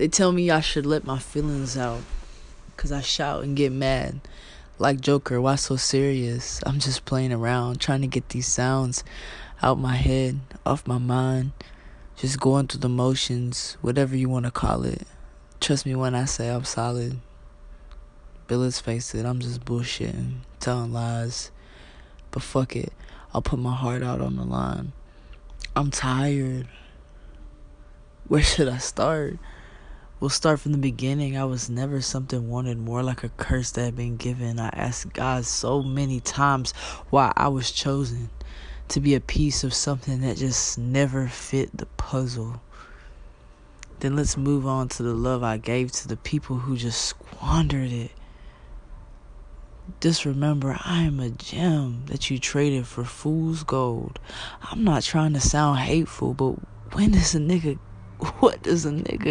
They tell me I should let my feelings out, 'cause I shout and get mad. Like Joker, why so serious? I'm just playing around, trying to get these sounds out my head, off my mind. Just going through the motions, whatever you want to call it. Trust me when I say I'm solid. But let's face it, I'm just bullshitting, telling lies. But fuck it, I'll put my heart out on the line. I'm tired. Where should I start? We'll start from the beginning. I was never something wanted, more like a curse that had been given. I asked God so many times why I was chosen to be a piece of something that just never fit the puzzle. Then let's move on to the love I gave to the people who just squandered it. Just remember, I am a gem that you traded for fool's gold. I'm not trying to sound hateful, but what does a nigga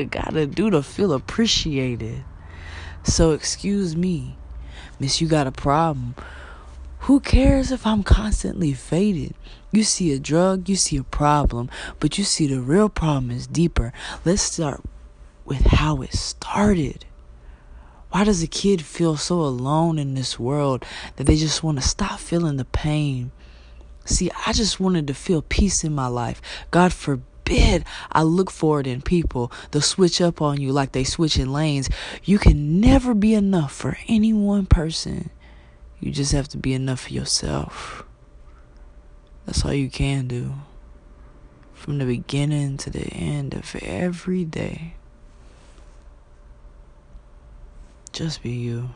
gotta do to feel appreciated? So excuse me, miss, you got a problem. Who cares if I'm constantly faded? You see a drug, you see a problem, but you see the real problem is deeper. Let's start with how it started. Why does a kid feel so alone in this world that they just want to stop feeling the pain? See, I just wanted to feel peace in my life. God forbid I look for it in people. They'll switch up on you like they switching lanes. You can never be enough for any one person. You just have to be enough for yourself. That's all you can do. From the beginning to the end of every day. Just be you.